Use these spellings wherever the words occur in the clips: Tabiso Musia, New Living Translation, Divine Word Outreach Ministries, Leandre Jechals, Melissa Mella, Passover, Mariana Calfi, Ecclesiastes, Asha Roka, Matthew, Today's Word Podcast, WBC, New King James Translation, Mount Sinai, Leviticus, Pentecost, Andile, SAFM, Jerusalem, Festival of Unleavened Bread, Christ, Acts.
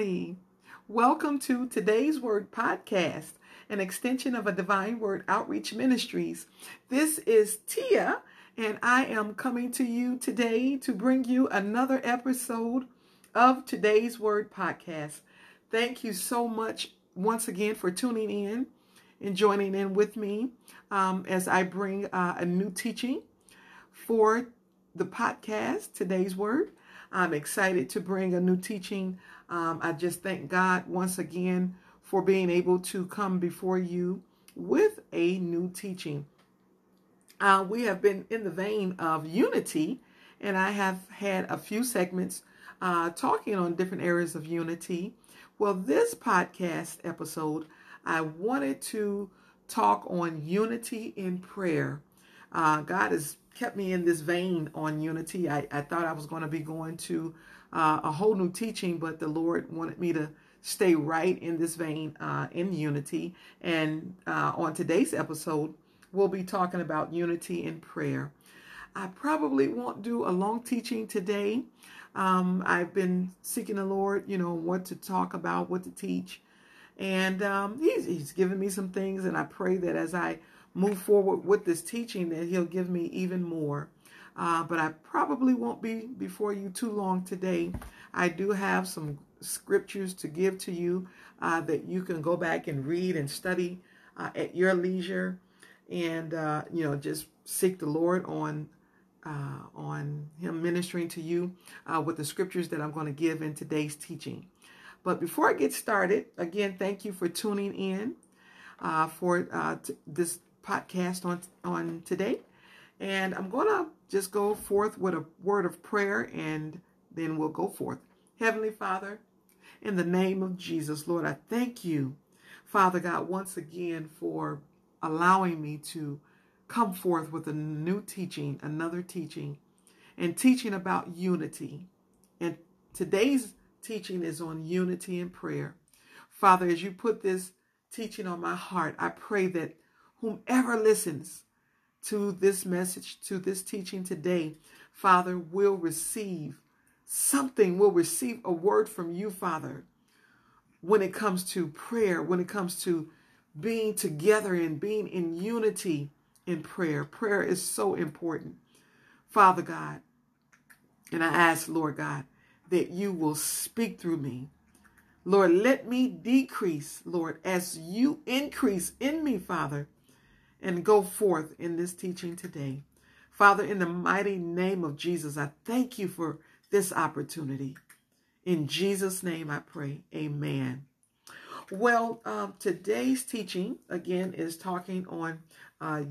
family. Welcome to Today's Word Podcast, an extension of a Divine Word Outreach Ministries. This is Tia, and I am coming to you today to bring you another episode of Today's Word Podcast. Thank you so much once again for tuning in and joining in with me as I bring a new teaching for the podcast, Today's Word. I'm excited to bring a new teaching. I just thank God once again for being able to come before you with a new teaching. We have been in the vein of unity, and I have had a few segments talking on different areas of unity. Well, this podcast episode, I wanted to talk on unity in prayer. God has kept me in this vein on unity. I thought I was going to be going to a whole new teaching, but the Lord wanted me to stay right in this vein in unity. And on today's episode, we'll be talking about unity in prayer. I probably won't do a long teaching today. I've been seeking the Lord, what to talk about, what to teach. And he's given me some things, and I pray that as I move forward with this teaching that he'll give me even more. But I probably won't be before you too long today. I do have some scriptures to give to you that you can go back and read and study at your leisure, and just seek the Lord on him ministering to you with the scriptures that I'm going to give in today's teaching. But before I get started, again, thank you for tuning in for this podcast on today. And I'm going to just go forth with a word of prayer, and then we'll go forth. Heavenly Father, in the name of Jesus, Lord, I thank you, Father God, once again for allowing me to come forth with a new teaching, another teaching, and teaching about unity. And today's teaching is on unity in prayer. Father, as you put this teaching on my heart, I pray that whomever listens to this message, to this teaching today, Father, will receive something, will receive a word from you, Father, when it comes to prayer, when it comes to being together and being in unity in prayer. Prayer is so important, Father God. And I ask, Lord God, that you will speak through me. Lord, let me decrease, Lord, as you increase in me, Father, and go forth in this teaching today. Father, in the mighty name of Jesus, I thank you for this opportunity. In Jesus' name I pray, amen. Well, today's teaching, again, is talking on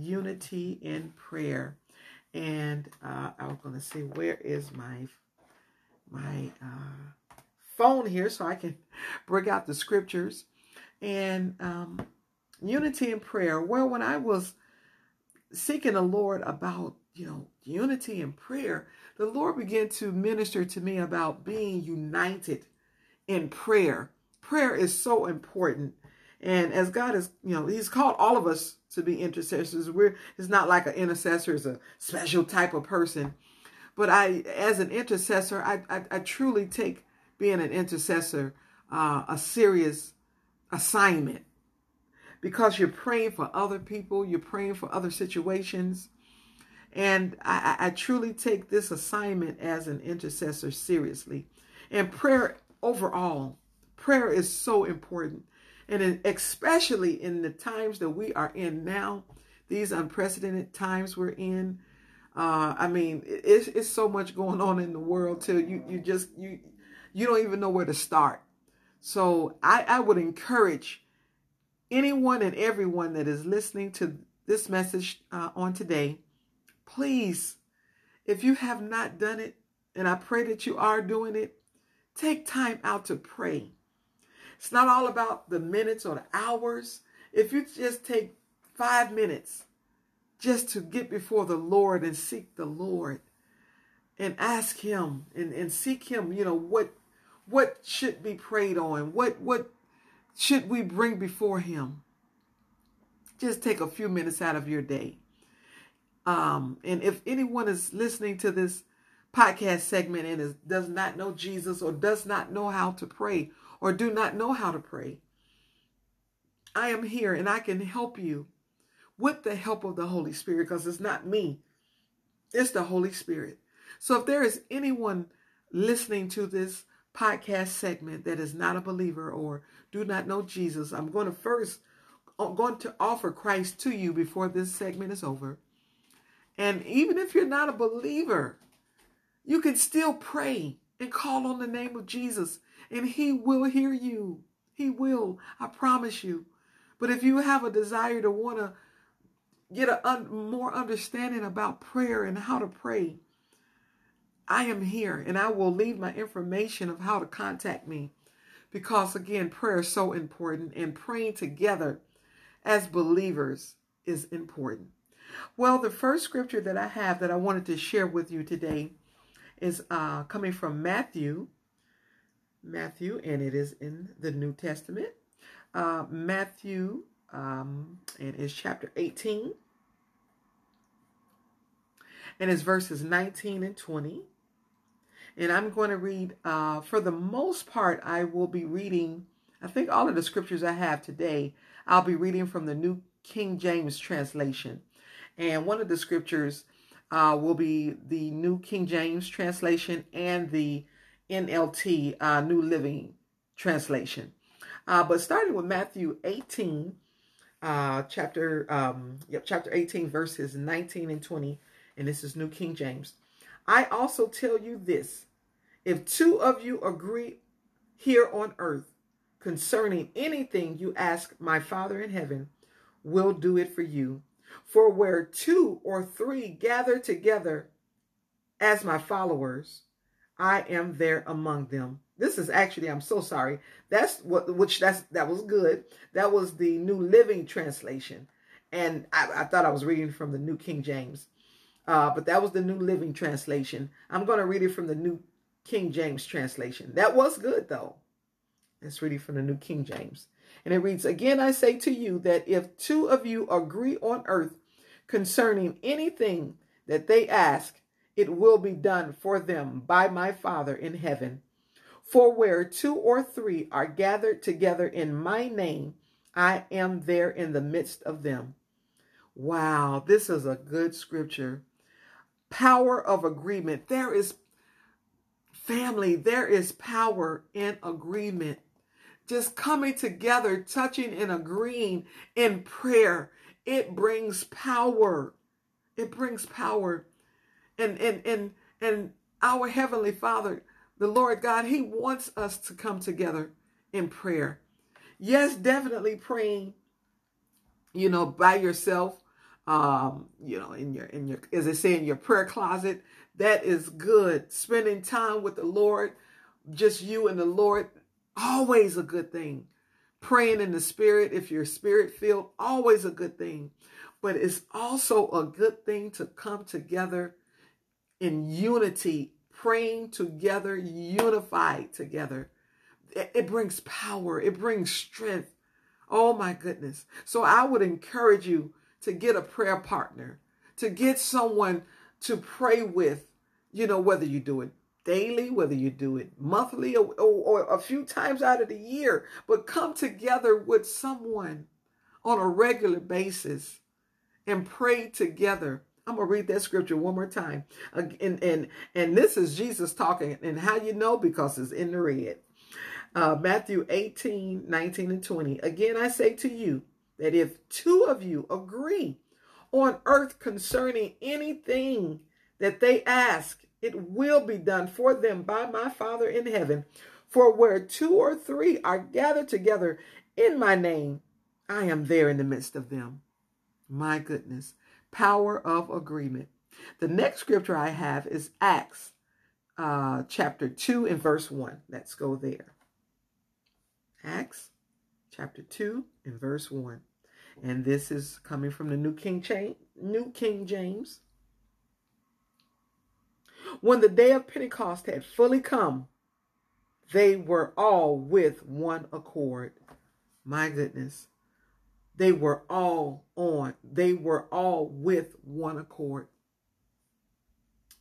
unity in prayer. And I was going to say, where is my phone here so I can bring out the scriptures? And unity in prayer. Well, when I was seeking the Lord about, unity in prayer, the Lord began to minister to me about being united in prayer. Prayer is so important. And as God is, he's called all of us to be intercessors. It's not like an intercessor is a special type of person. But as an intercessor, I truly take being an intercessor a serious assignment. Because you're praying for other people, you're praying for other situations. And I truly take this assignment as an intercessor seriously. And prayer overall, prayer is so important. And especially in the times that we are in now, these unprecedented times we're in. It's so much going on in the world till you don't even know where to start. So I would encourage anyone and everyone that is listening to this message on today, please, if you have not done it, and I pray that you are doing it, take time out to pray. It's not all about the minutes or the hours. If you just take 5 minutes just to get before the Lord and seek the Lord and ask him and seek him, what should be prayed on, what should we bring before him? Just take a few minutes out of your day. And if anyone is listening to this podcast segment and does not know Jesus or does not know how to pray or do not know how to pray, I am here and I can help you with the help of the Holy Spirit, because it's not me. It's the Holy Spirit. So if there is anyone listening to this podcast segment that is not a believer or do not know Jesus, I'm going to offer Christ to you before this segment is over. And even if you're not a believer, you can still pray and call on the name of Jesus, and he will hear you. He will, I promise you. But if you have a desire to want to get more understanding about prayer and how to pray, I am here, and I will leave my information of how to contact me, because again, prayer is so important, and praying together as believers is important. Well, the first scripture that I have that I wanted to share with you today is coming from Matthew, and it is in the New Testament. Matthew, and it's chapter 18, and it's verses 19 and 20. And I'm going to read, for the most part, I will be reading, I think all of the scriptures I have today, I'll be reading from the New King James Translation. And one of the scriptures will be the New King James Translation and the NLT, New Living Translation. But starting with Matthew 18, chapter 18, verses 19 and 20, and this is New King James. I also tell you this, if two of you agree here on earth concerning anything you ask, my Father in heaven will do it for you. For where two or three gather together as my followers, I am there among them. This is actually, I'm so sorry. That was good. That was the New Living Translation. And I thought I was reading from the New King James. But that was the New Living Translation. I'm going to read it from the New King James Translation. That was good, though. Let's read it from the New King James. And it reads, again, I say to you that if two of you agree on earth concerning anything that they ask, it will be done for them by my Father in heaven. For where two or three are gathered together in my name, I am there in the midst of them. Wow, this is a good scripture. Power of agreement. There is family. There is power in agreement. Just coming together, touching and agreeing in prayer. It brings power. It brings power. And our Heavenly Father, the Lord God, he wants us to come together in prayer. Yes, definitely praying, by yourself. In your, as they say, in your prayer closet, that is good. Spending time with the Lord, just you and the Lord, always a good thing. Praying in the spirit, if you're spirit filled, always a good thing. But it's also a good thing to come together in unity, praying together, unified together. It brings power. It brings strength. Oh my goodness. So I would encourage you to get a prayer partner, to get someone to pray with, whether you do it daily, whether you do it monthly or a few times out of the year, but come together with someone on a regular basis and pray together. I'm going to read that scripture one more time. And this is Jesus talking, and how because it's in the red. Matthew 18, 19, and 20. Again, I say to you that if two of you agree on earth concerning anything that they ask, it will be done for them by my Father in heaven. For where two or three are gathered together in my name, I am there in the midst of them. My goodness. Power of agreement. The next scripture I have is Acts chapter 2 and verse 1. Let's go there. Acts chapter 2 and verse 1. And this is coming from the New King James. When the day of Pentecost had fully come, they were all with one accord. My goodness. They were all with one accord.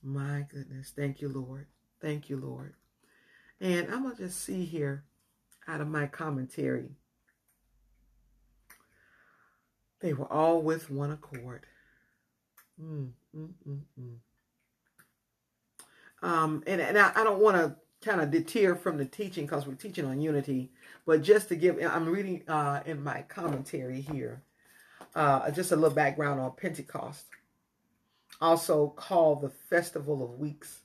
My goodness. Thank you, Lord. And I'm going to just see here. out of my commentary. They were all with one accord. And I don't want to kind of deter from the teaching because we're teaching on unity, but just to give, I'm reading in my commentary here, just a little background on Pentecost, also called the Festival of Weeks,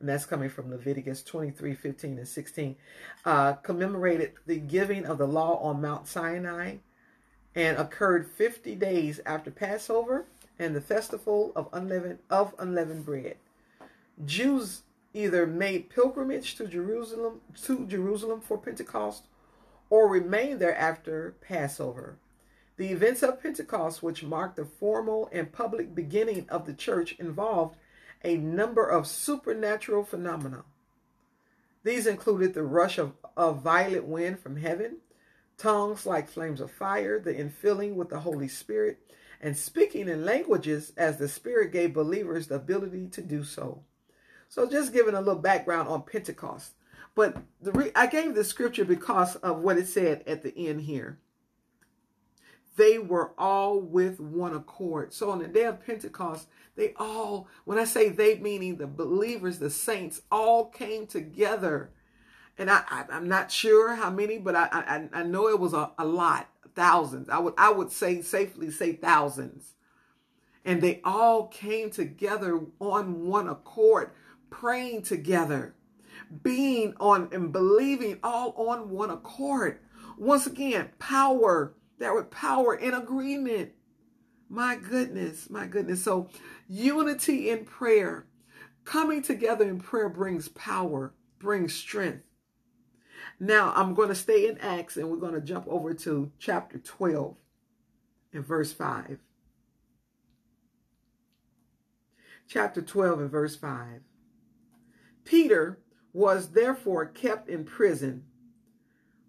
and that's coming from Leviticus 23, 15, and 16, commemorated the giving of the law on Mount Sinai and occurred 50 days after Passover and the Festival of Unleavened Bread. Jews either made pilgrimage to Jerusalem for Pentecost or remained there after Passover. The events of Pentecost, which marked the formal and public beginning of the church, involved a number of supernatural phenomena. These included the rush of violent wind from heaven, tongues like flames of fire, the infilling with the Holy Spirit, and speaking in languages as the Spirit gave believers the ability to do so. So just giving a little background on Pentecost. But I gave this scripture because of what it said at the end here. They were all with one accord. So on the day of Pentecost, they all, when I say they, meaning the believers, the saints, all came together. And I'm not sure how many, but I know it was a lot, thousands. I would say safely say thousands. And they all came together on one accord, praying together, being on and believing all on one accord. Once again, power. There was power in agreement. My goodness, my goodness. So unity in prayer. Coming together in prayer brings power, brings strength. Now I'm going to stay in Acts and we're going to jump over to chapter 12 and verse 5. Chapter 12 and verse 5. Peter was therefore kept in prison,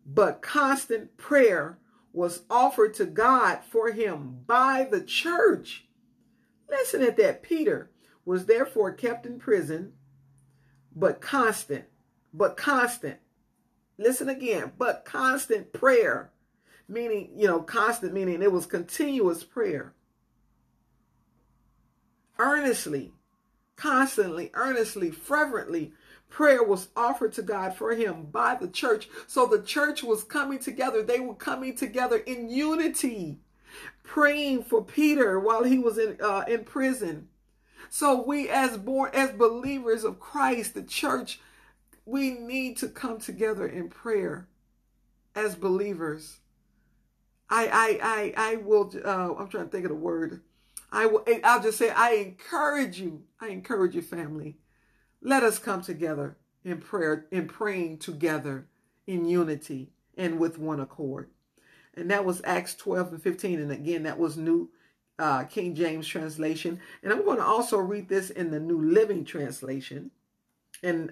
but constant prayer was offered to God for him by the church. Listen at that. Peter was therefore kept in prison, but constant. Listen again, but constant prayer, meaning, constant, meaning it was continuous prayer. Earnestly, constantly, earnestly, fervently, prayer was offered to God for him by the church. So the church was coming together. They were coming together in unity, praying for Peter while he was in prison. So we as believers of Christ, the church, we need to come together in prayer as believers. I'm trying to think of the word. I'll just say, I encourage you. I encourage your family. Let us come together in prayer, in praying together in unity and with one accord. And that was Acts 12 and 15. And again, that was New King James Translation. And I'm going to also read this in the New Living Translation. And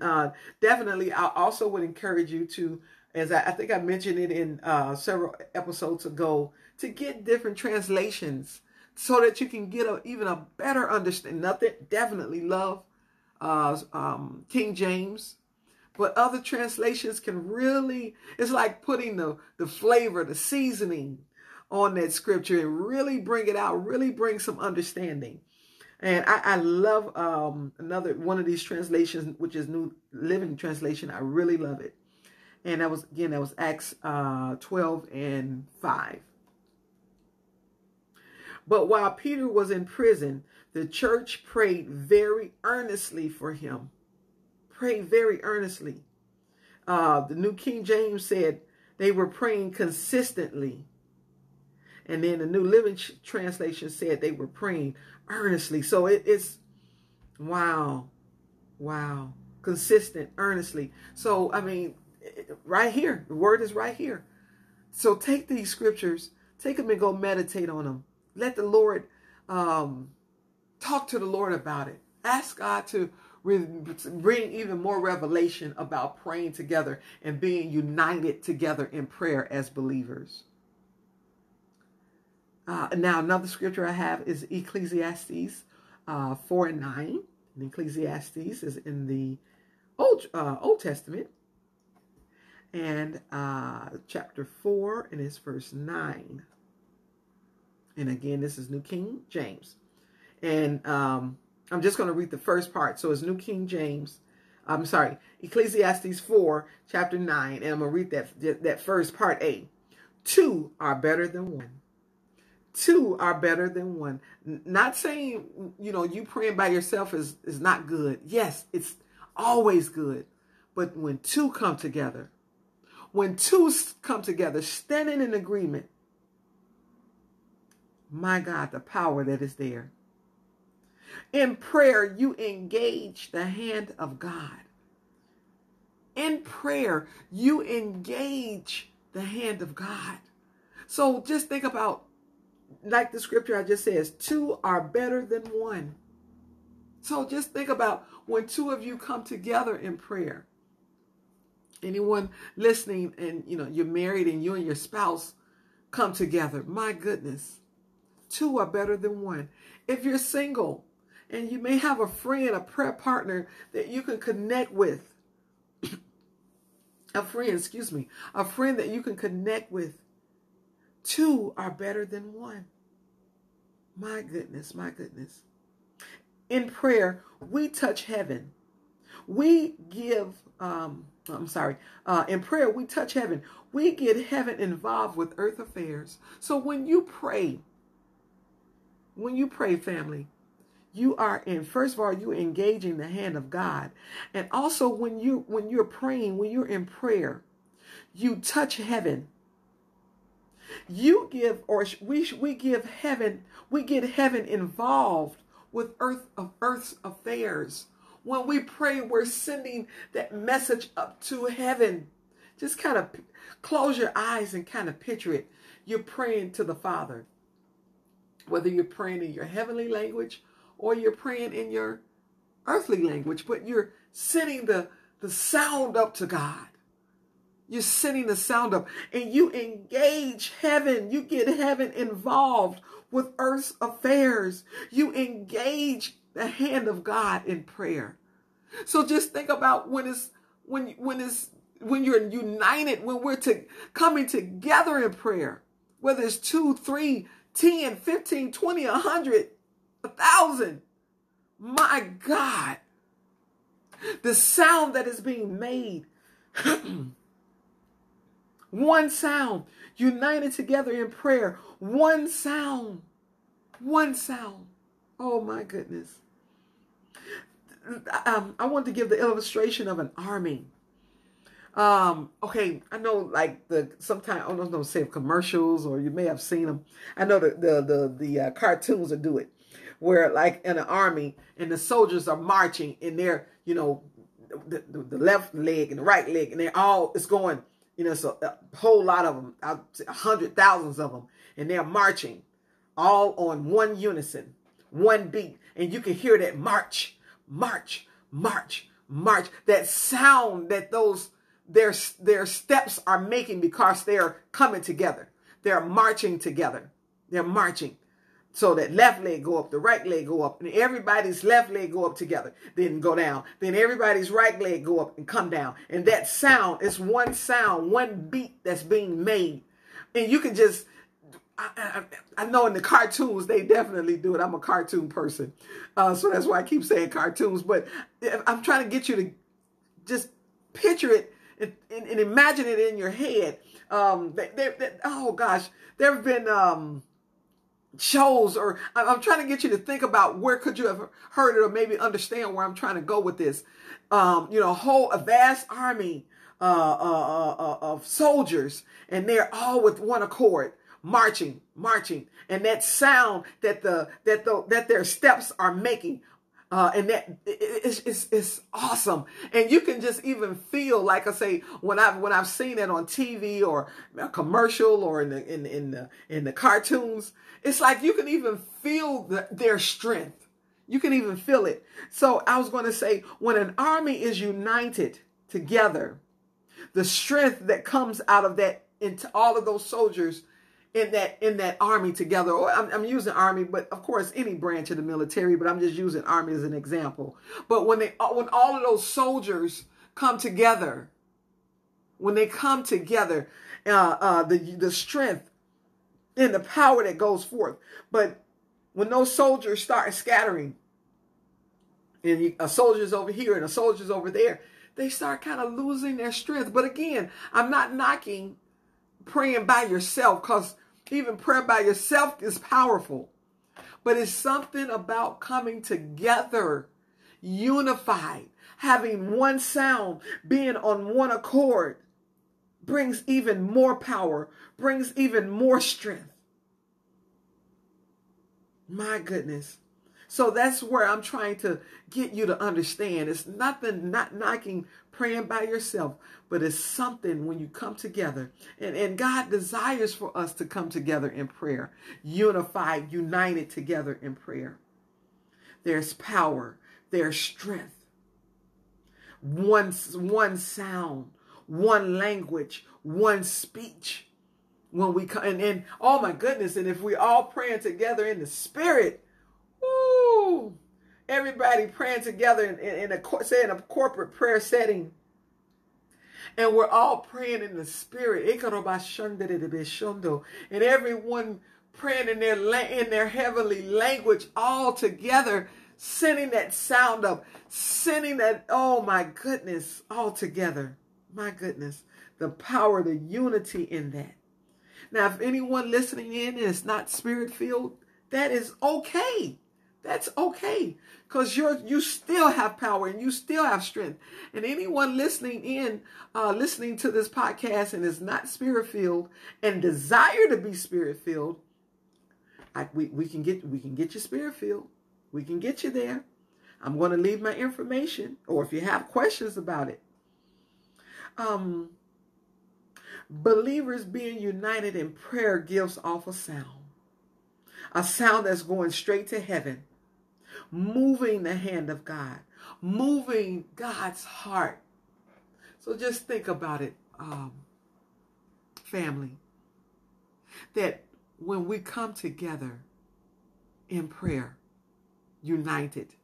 definitely, I also would encourage you to, as I think I mentioned it in several episodes ago, to get different translations so that you can get even a better understanding. Nothing, definitely love King James, but other translations can really, it's like putting the flavor, the seasoning on that scripture and really bring it out, really bring some understanding. And I love another one of these translations, which is New Living Translation. I really love it. And that was Acts 12 and 5. But while Peter was in prison, the church prayed very earnestly for him. Prayed very earnestly. The New King James said they were praying consistently. And then the New Living Translation said they were praying earnestly. So it's, wow, consistent, earnestly. So, I mean, right here, the word is right here. So take these scriptures, take them and go meditate on them. Let the Lord, talk to the Lord about it. Ask God to bring even more revelation about praying together and being united together in prayer as believers. Now, another scripture I have is Ecclesiastes 4 and 9. And Ecclesiastes is in the Old Testament. and chapter 4, and it's verse 9. And again, this is New King James. And I'm just going to read the first part. So it's New King James. I'm sorry, Ecclesiastes 4, chapter 9. And I'm going to read that first part A. Two are better than one. Two are better than one. Not saying, you praying by yourself is not good. Yes, it's always good. But when two come together, standing in agreement, my God, the power that is there. In prayer, you engage the hand of God. In prayer, you engage the hand of God. So just think about, like the scripture I just says, two are better than one. So just think about when two of you come together in prayer. Anyone listening and, you're married and you and your spouse come together. My goodness, two are better than one. If you're single and you may have a friend, a prayer partner that you can connect with, a friend that you can connect with. Two are better than one. My goodness, my goodness. In prayer, we touch heaven. In prayer, we touch heaven. We get heaven involved with earth affairs. So when you pray, family, you are in, first of all, you're engaging the hand of God. And also when you're in prayer, you touch heaven. We get heaven involved with earth's affairs. When we pray, we're sending that message up to heaven. Just kind of close your eyes and kind of picture it. You're praying to the Father. Whether you're praying in your heavenly language or you're praying in your earthly language, but you're sending the sound up to God. You're sending the sound up and you engage heaven. You get heaven involved with earth's affairs. You engage the hand of God in prayer. So just think about when you're united, when we're coming together in prayer, whether it's 2, 3, 10, 15, 20, 100, 1,000. My God, the sound that is being made. One sound, united together in prayer. One sound. One sound. Oh, my goodness. I want to give the illustration of an army. Okay, I know sometimes, I don't know, say commercials or you may have seen them. I know the cartoons that do it, where like in an army and the soldiers are marching and they're, the left leg and the right leg and it's going. So a whole lot of them, 100,000s of them, and they're marching all on one unison, one beat. And you can hear that march, march, march, march, that sound that their steps are making because they're coming together. They're marching together. They're marching. So that left leg go up, the right leg go up, and everybody's left leg go up together, then go down. Then everybody's right leg go up and come down. And that sound is one sound, one beat that's being made. And you can just, I know in the cartoons, they definitely do it. I'm a cartoon person. So that's why I keep saying cartoons. But I'm trying to get you to just picture it and imagine it in your head. Oh gosh, there have been... shows, or I'm trying to get you to think about where could you have heard it, or maybe understand where I'm trying to go with this. A vast army of soldiers, and they're all with one accord, marching, marching, and that sound that their steps are making, and that it's awesome. And you can just even feel, like I say, when I've seen it on TV or a commercial or in the cartoons, it's like you can even feel their strength. You can even feel it. So I was going to say, when an army is united together, the strength that comes out of that, into all of those soldiers in that army together, or I'm using army, but of course any branch of the military, but I'm just using army as an example. But when all of those soldiers come together, when they come together, the strength and the power that goes forth. But when those soldiers start scattering, and a soldier's over here and a soldier's over there, they start kind of losing their strength. But again, I'm not knocking praying by yourself, because even prayer by yourself is powerful. But it's something about coming together, unified, having one sound, being on one accord, brings even more power, brings even more strength. My goodness. So that's where I'm trying to get you to understand. It's nothing, not knocking praying by yourself, but it's something when you come together. And God desires for us to come together in prayer, unified, united together in prayer. There's power, there's strength, one sound, one language, one speech. When we come, and oh my goodness, and if we all praying together in the spirit, ooh, everybody praying together in a corporate prayer setting, and we're all praying in the spirit, and everyone praying in their heavenly language, all together, sending that sound up, sending that, oh my goodness, all together. My goodness, the power, the unity in that. Now, if anyone listening in is not spirit-filled, that is okay. That's okay, because you still have power and you still have strength. And anyone listening to this podcast and is not spirit-filled and desire to be spirit-filled, we can get you spirit-filled. We can get you there. I'm going to leave my information, or if you have questions about it. Believers being united in prayer gives off a sound that's going straight to heaven, moving the hand of God, moving God's heart. So just think about it, family, that when we come together in prayer, united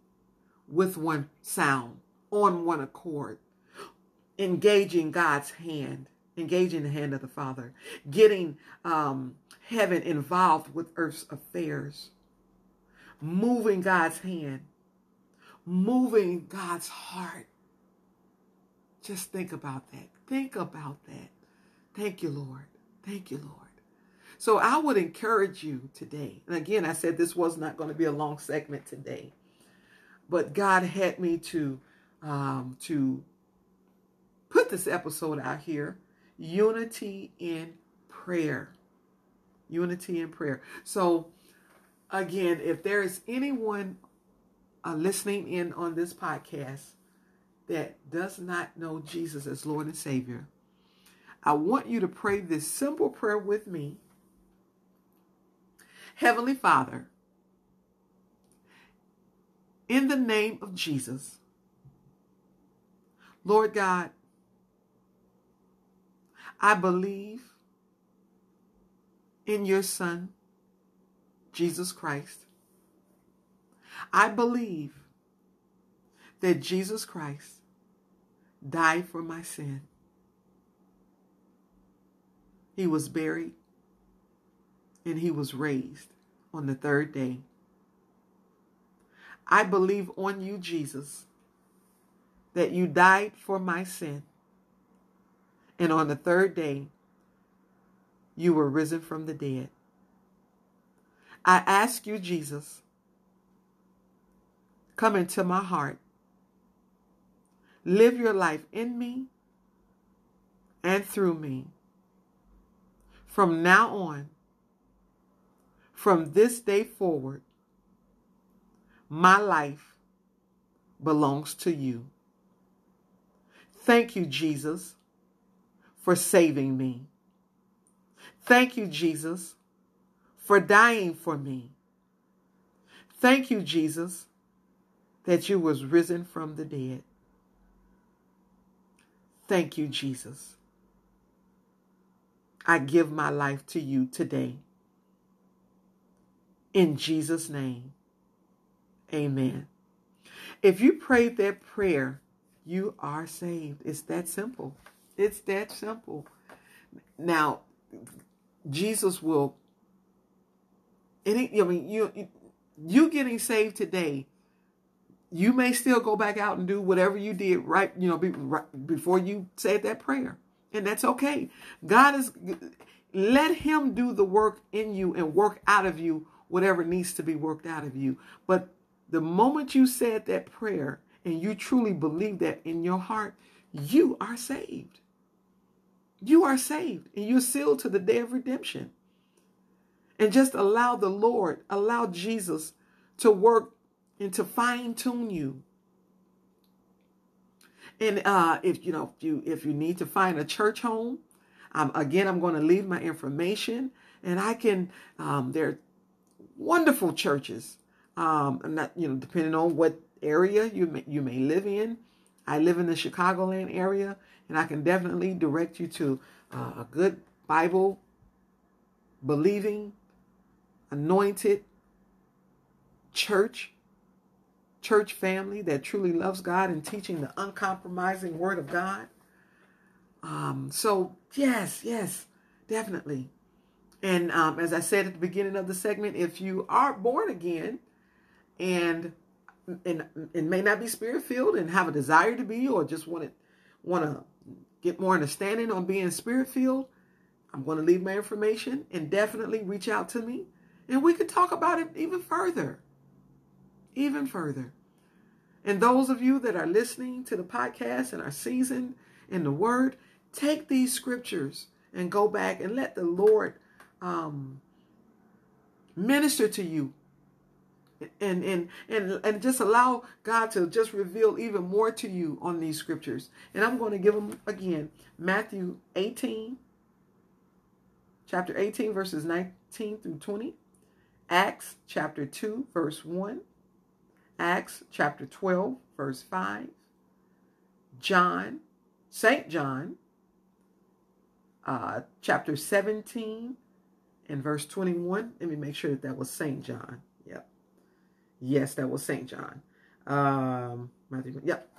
with one sound, on one accord, engaging God's hand, engaging the hand of the Father, getting heaven involved with earth's affairs, moving God's hand, moving God's heart. Just think about that. Think about that. Thank you, Lord. Thank you, Lord. So I would encourage you today. And again, I said this was not going to be a long segment today, but God had me to put this episode out here, unity in prayer, unity in prayer. So again, if there is anyone listening in on this podcast that does not know Jesus as Lord and Savior, I want you to pray this simple prayer with me. Heavenly Father, in the name of Jesus, Lord God, I believe in your Son, Jesus Christ. I believe that Jesus Christ died for my sin. He was buried and he was raised on the third day. I believe on you, Jesus, that you died for my sin. And on the third day, you were risen from the dead. I ask you, Jesus, come into my heart. Live your life in me and through me. From now on, from this day forward, my life belongs to you. Thank you, Jesus, for saving me. Thank you, Jesus, for dying for me. Thank you, Jesus, that you was risen from the dead. Thank you, Jesus. I give my life to you today. In Jesus' name, amen. If you prayed that prayer, you are saved. It's that simple. It's that simple. Now, Jesus will, you getting saved today, you may still go back out and do whatever you did right before you said that prayer. And that's okay. Let him do the work in you and work out of you whatever needs to be worked out of you. But the moment you said that prayer and you truly believe that in your heart, you are saved. You are saved and you're sealed to the day of redemption. And just allow the Lord, allow Jesus to work and to fine tune you. And if you need to find a church home, I'm going to leave my information, and I can. There are wonderful churches. Depending on what area you may live in. I live in the Chicagoland area, and I can definitely direct you to a good Bible believing, anointed church family that truly loves God and teaching the uncompromising word of God. So yes, definitely. And as I said at the beginning of the segment, if you are born again and may not be spirit-filled and have a desire to be, or just want to get more understanding on being spirit-filled, I'm going to leave my information, and definitely reach out to me, and we could talk about it even further. And those of you that are listening to the podcast and are seasoned in the Word, take these scriptures and go back and let the Lord minister to you, and just allow God to just reveal even more to you on these scriptures. And I'm going to give them again. Matthew 18. Chapter 18, verses 19 through 20. Acts chapter 2, verse 1. Acts chapter 12, verse 5. John, St. John, chapter 17 and verse 21. Let me make sure that was St. John. Yep. Yes, that was St. John.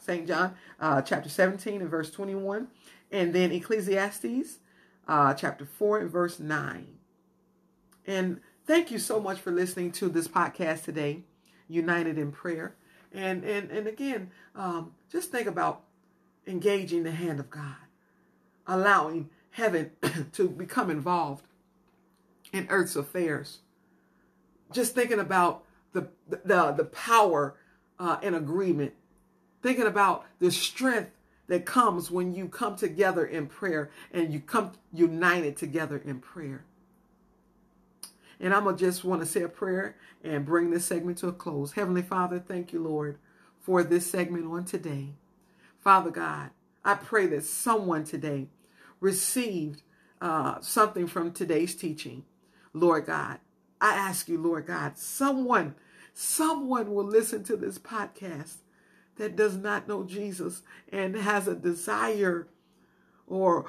St. John, chapter 17 and verse 21. And then Ecclesiastes, chapter 4 and verse 9. And thank you so much for listening to this podcast today, United in Prayer. And again, just think about engaging the hand of God, allowing heaven to become involved in earth's affairs. Just thinking about the power in agreement. Thinking about the strength that comes when you come together in prayer and you come united together in prayer. And I'm going to just want to say a prayer and bring this segment to a close. Heavenly Father, thank you, Lord, for this segment on today. Father God, I pray that someone today received something from today's teaching. Lord God, I ask you, Lord God, someone will listen to this podcast that does not know Jesus and has a desire or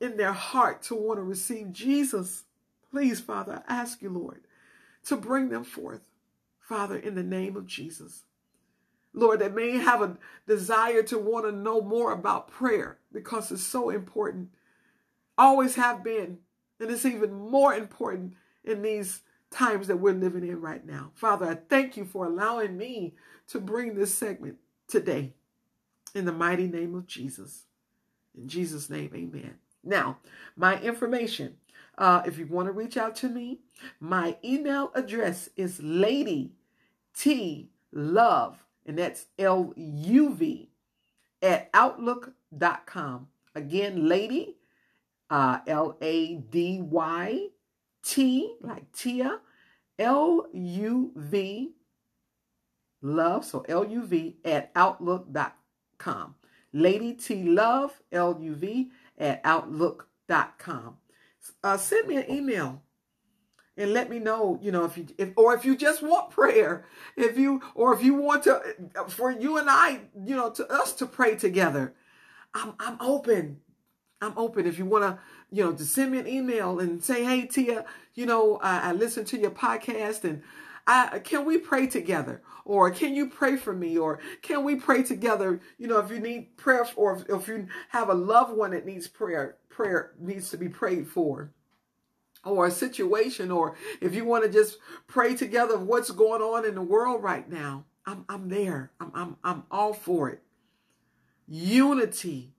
in their heart to want to receive Jesus. Please, Father, I ask you, Lord, to bring them forth, Father, in the name of Jesus. Lord, that may have a desire to want to know more about prayer because it's so important. Always have been, and it's even more important in these times that we're living in right now. Father, I thank you for allowing me to bring this segment today in the mighty name of Jesus. In Jesus' name, amen. Now, my information, if you want to reach out to me, my email address is ladytlove, and that's L-U-V, @outlook.com. Again, lady, L-A-D-Y, T, like Tia, L-U-V, love, so L-U-V, @outlook.com. Lady T Love, L-U-V, @outlook.com. Send me an email and let me know, if you just want prayer, if you want us to pray together. I'm open. I'm open. If you want to, to send me an email and say, hey, Tia, I listened to your podcast and Can we pray together? Or can you pray for me? Or can we pray together? You know, if you need prayer, or if you have a loved one that needs prayer, prayer needs to be prayed for, or a situation, or if you want to just pray together of what's going on in the world right now, I'm there. I'm all for it. Unity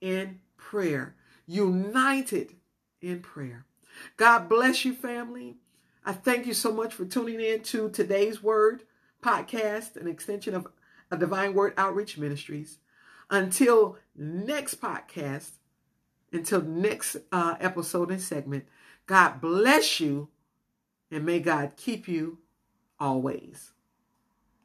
in prayer. United in prayer. God bless you, family. I thank you so much for tuning in to Today's Word Podcast, an extension of a Divine Word Outreach Ministries. Until next episode and segment, God bless you, and may God keep you always.